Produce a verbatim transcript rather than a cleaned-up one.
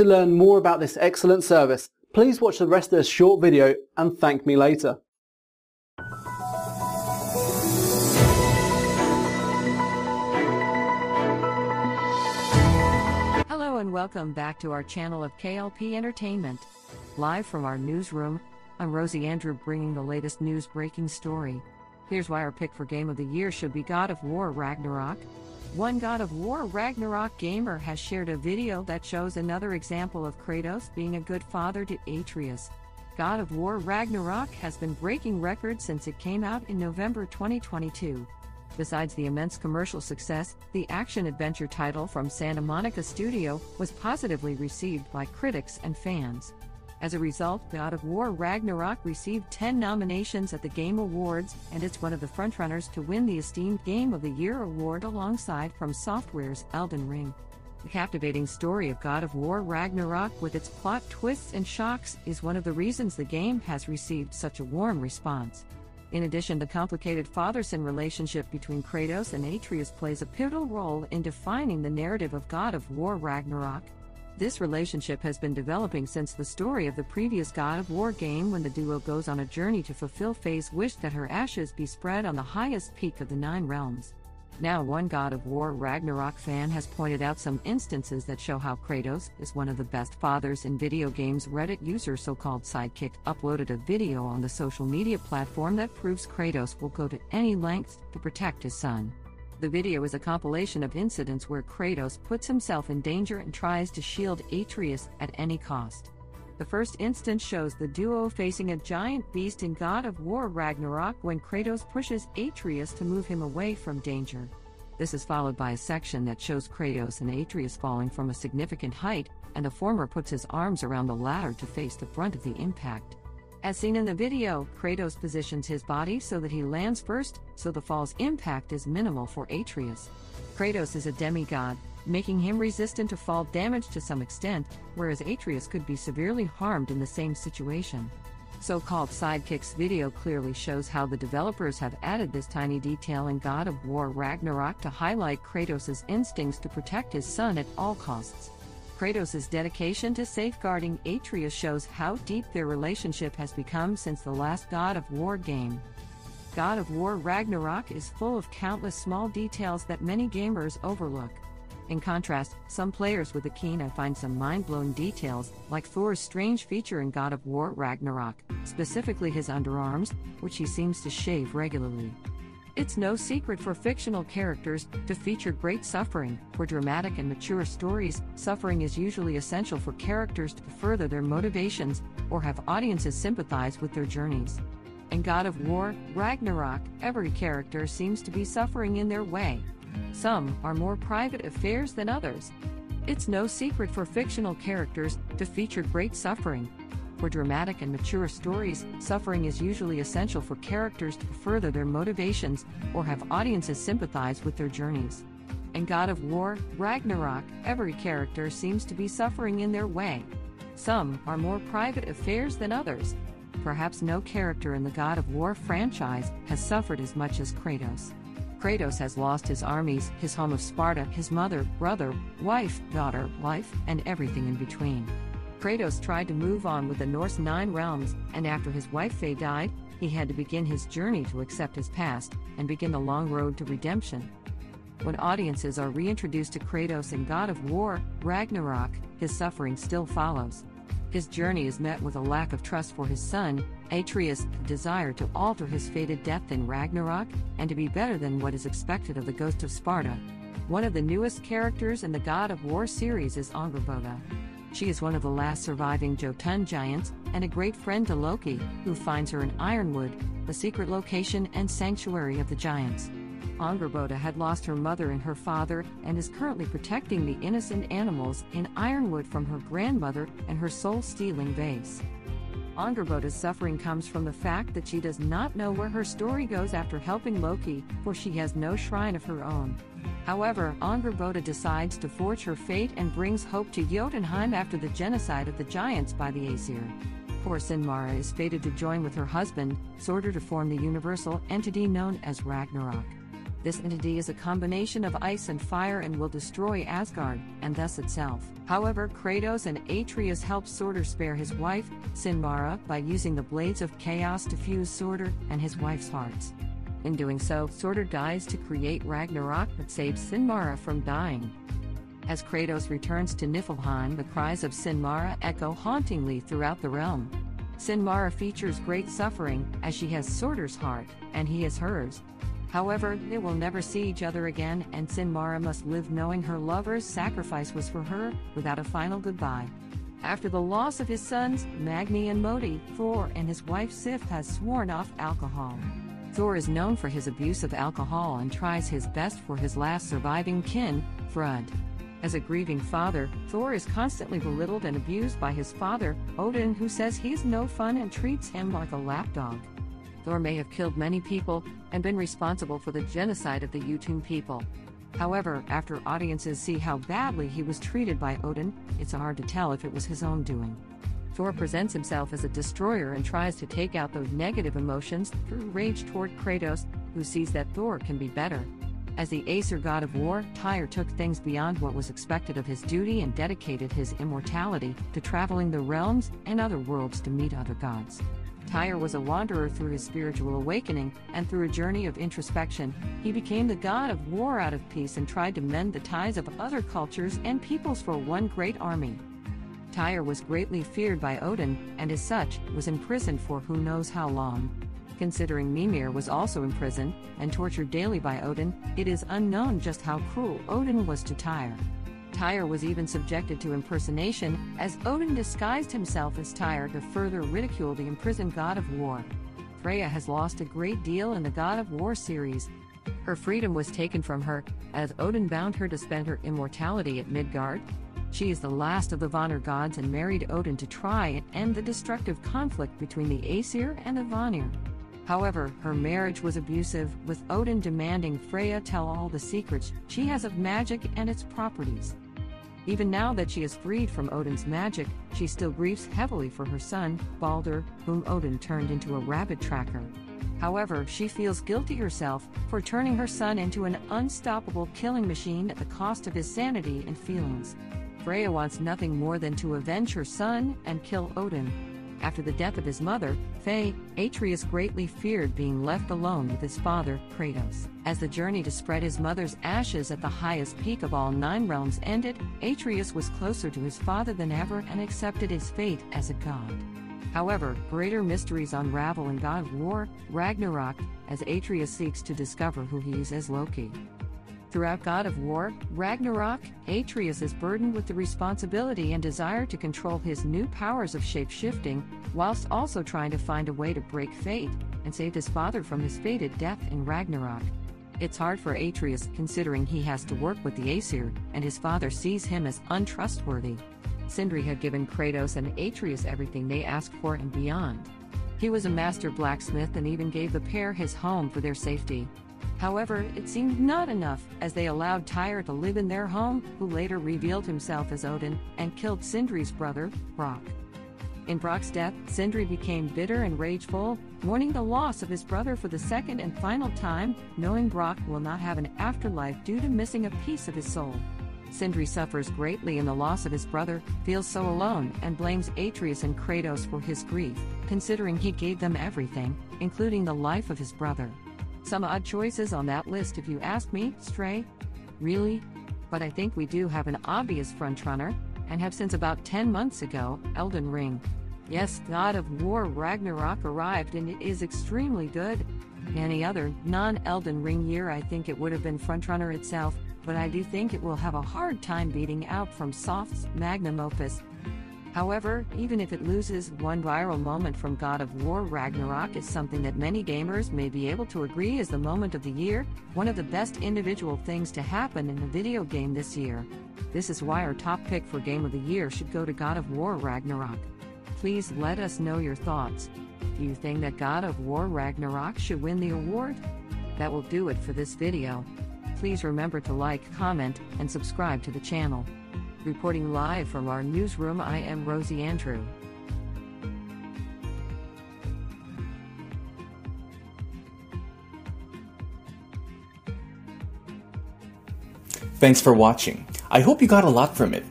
To learn more about this excellent service, please watch the rest of this short video and thank me later. Hello and welcome back to our channel of K L P Entertainment. Live from our newsroom, I'm Rosie Andrew bringing the latest news breaking story. Here's why our pick for game of the year should be God of War Ragnarok. One God of War Ragnarok gamer has shared a video that shows another example of Kratos being a good father to Atreus. God of War Ragnarok has been breaking records since it came out in November twenty twenty-two. Besides the immense commercial success, the action-adventure title from Santa Monica Studio was positively received by critics and fans. As a result, God of War Ragnarok received ten nominations at the Game Awards, and it's one of the frontrunners to win the esteemed Game of the Year award alongside From Software's Elden Ring. The captivating story of God of War Ragnarok with its plot twists and shocks is one of the reasons the game has received such a warm response. In addition, the complicated father-son relationship between Kratos and Atreus plays a pivotal role in defining the narrative of God of War Ragnarok. This relationship has been developing since the story of the previous God of War game, when the duo goes on a journey to fulfill Faye's wish that her ashes be spread on the highest peak of the Nine Realms. Now, one God of War Ragnarok fan has pointed out some instances that show how Kratos is one of the best fathers in video games. Reddit user so-called Sidekick uploaded a video on the social media platform that proves Kratos will go to any lengths to protect his son. The video is a compilation of incidents where Kratos puts himself in danger and tries to shield Atreus at any cost. The first instance shows the duo facing a giant beast in God of War Ragnarok when Kratos pushes Atreus to move him away from danger. This is followed by a section that shows Kratos and Atreus falling from a significant height, and the former puts his arms around the latter to face the brunt of the impact. As seen in the video, Kratos positions his body so that he lands first, so the fall's impact is minimal for Atreus. Kratos is a demigod, making him resistant to fall damage to some extent, whereas Atreus could be severely harmed in the same situation. So-called Sidekick's video clearly shows how the developers have added this tiny detail in God of War Ragnarok to highlight Kratos' instincts to protect his son at all costs. Kratos' dedication to safeguarding Atreus shows how deep their relationship has become since the last God of War game. God of War Ragnarok is full of countless small details that many gamers overlook. In contrast, some players with a keen eye find some mind-blown details, like Thor's strange feature in God of War Ragnarok, specifically his underarms, which he seems to shave regularly. It's no secret for fictional characters to feature great suffering. For dramatic and mature stories, suffering is usually essential for characters to further their motivations or have audiences sympathize with their journeys. In God of War Ragnarok, every character seems to be suffering in their way. Some are more private affairs than others. It's no secret for fictional characters to feature great suffering. For dramatic and mature stories, suffering is usually essential for characters to further their motivations or have audiences sympathize with their journeys. In God of War Ragnarok, every character seems to be suffering in their way. Some are more private affairs than others. Perhaps no character in the God of War franchise has suffered as much as Kratos. Kratos has lost his armies, his home of Sparta, his mother, brother, wife, daughter, life, and everything in between. Kratos tried to move on with the Norse Nine Realms, and after his wife Faye died, he had to begin his journey to accept his past and begin the long road to redemption. When audiences are reintroduced to Kratos in God of War Ragnarok, his suffering still follows. His journey is met with a lack of trust for his son, Atreus, a desire to alter his fated death in Ragnarok, and to be better than what is expected of the Ghost of Sparta. One of the newest characters in the God of War series is Angrboda. She is one of the last surviving Jotun giants, and a great friend to Loki, who finds her in Ironwood, the secret location and sanctuary of the giants. Angrboda had lost her mother and her father, and is currently protecting the innocent animals in Ironwood from her grandmother and her soul-stealing vase. Angrboda's suffering comes from the fact that she does not know where her story goes after helping Loki, for she has no shrine of her own. However, Angrboda decides to forge her fate and brings hope to Jotunheim after the genocide of the giants by the Aesir. Poor Sinmara is fated to join with her husband, Sorter, to form the universal entity known as Ragnarok. This entity is a combination of ice and fire and will destroy Asgard, and thus itself. However, Kratos and Atreus help Sorter spare his wife, Sinmara, by using the Blades of Chaos to fuse Sorter and his wife's hearts. In doing so, Sorter dies to create Ragnarok but saves Sinmara from dying. As Kratos returns to Niflheim, the cries of Sinmara echo hauntingly throughout the realm. Sinmara features great suffering, as she has Sorter's heart, and he is hers. However, they will never see each other again, and Sinmara must live knowing her lover's sacrifice was for her, without a final goodbye. After the loss of his sons, Magni and Modi, Thor and his wife Sif has sworn off alcohol. Thor is known for his abuse of alcohol and tries his best for his last surviving kin, Frudd. As a grieving father, Thor is constantly belittled and abused by his father, Odin, who says he's no fun and treats him like a lapdog. Thor may have killed many people and been responsible for the genocide of the Jötunn people. However, after audiences see how badly he was treated by Odin, it's hard to tell if it was his own doing. Thor presents himself as a destroyer and tries to take out those negative emotions through rage toward Kratos, who sees that Thor can be better. As the Aesir god of war, Tyr took things beyond what was expected of his duty and dedicated his immortality to traveling the realms and other worlds to meet other gods. Tyr was a wanderer through his spiritual awakening, and through a journey of introspection, he became the god of war out of peace and tried to mend the ties of other cultures and peoples for one great army. Tyr was greatly feared by Odin, and as such, was imprisoned for who knows how long. Considering Mimir was also imprisoned, and tortured daily by Odin, it is unknown just how cruel Odin was to Tyr. Tyr was even subjected to impersonation, as Odin disguised himself as Tyr to further ridicule the imprisoned god of war. Freya has lost a great deal in the God of War series. Her freedom was taken from her, as Odin bound her to spend her immortality at Midgard. She is the last of the Vanir gods and married Odin to try and end the destructive conflict between the Aesir and the Vanir. However, her marriage was abusive, with Odin demanding Freya tell all the secrets she has of magic and its properties. Even now that she is freed from Odin's magic, she still grieves heavily for her son, Baldur, whom Odin turned into a rabbit tracker. However, she feels guilty herself for turning her son into an unstoppable killing machine at the cost of his sanity and feelings. Freya wants nothing more than to avenge her son and kill Odin. After the death of his mother, Faye, Atreus greatly feared being left alone with his father, Kratos. As the journey to spread his mother's ashes at the highest peak of all nine realms ended, Atreus was closer to his father than ever and accepted his fate as a god. However, greater mysteries unravel in God of War, Ragnarok, as Atreus seeks to discover who he is as Loki. Throughout God of War, Ragnarok, Atreus is burdened with the responsibility and desire to control his new powers of shape-shifting, whilst also trying to find a way to break fate, and save his father from his fated death in Ragnarok. It's hard for Atreus considering he has to work with the Aesir, and his father sees him as untrustworthy. Sindri had given Kratos and Atreus everything they asked for and beyond. He was a master blacksmith and even gave the pair his home for their safety. However, it seemed not enough, as they allowed Tyr to live in their home, who later revealed himself as Odin, and killed Sindri's brother, Brock. In Brock's death, Sindri became bitter and rageful, mourning the loss of his brother for the second and final time, knowing Brock will not have an afterlife due to missing a piece of his soul. Sindri suffers greatly in the loss of his brother, feels so alone, and blames Atreus and Kratos for his grief, considering he gave them everything, including the life of his brother. Some odd choices on that list if you ask me, Stray. Really? But I think we do have an obvious frontrunner, and have since about ten months ago, Elden Ring. Yes, God of War Ragnarok arrived and it is extremely good. Any other non-Elden Ring year I think it would have been frontrunner itself, but I do think it will have a hard time beating out from Soft's magnum opus. However, even if it loses, one viral moment from God of War Ragnarok is something that many gamers may be able to agree is the moment of the year, one of the best individual things to happen in a video game this year. This is why our top pick for Game of the Year should go to God of War Ragnarok. Please let us know your thoughts. Do you think that God of War Ragnarok should win the award? That will do it for this video. Please remember to like, comment, and subscribe to the channel. Reporting live from our newsroom, I am Rosie Andrew. Thanks for watching. I hope you got a lot from it.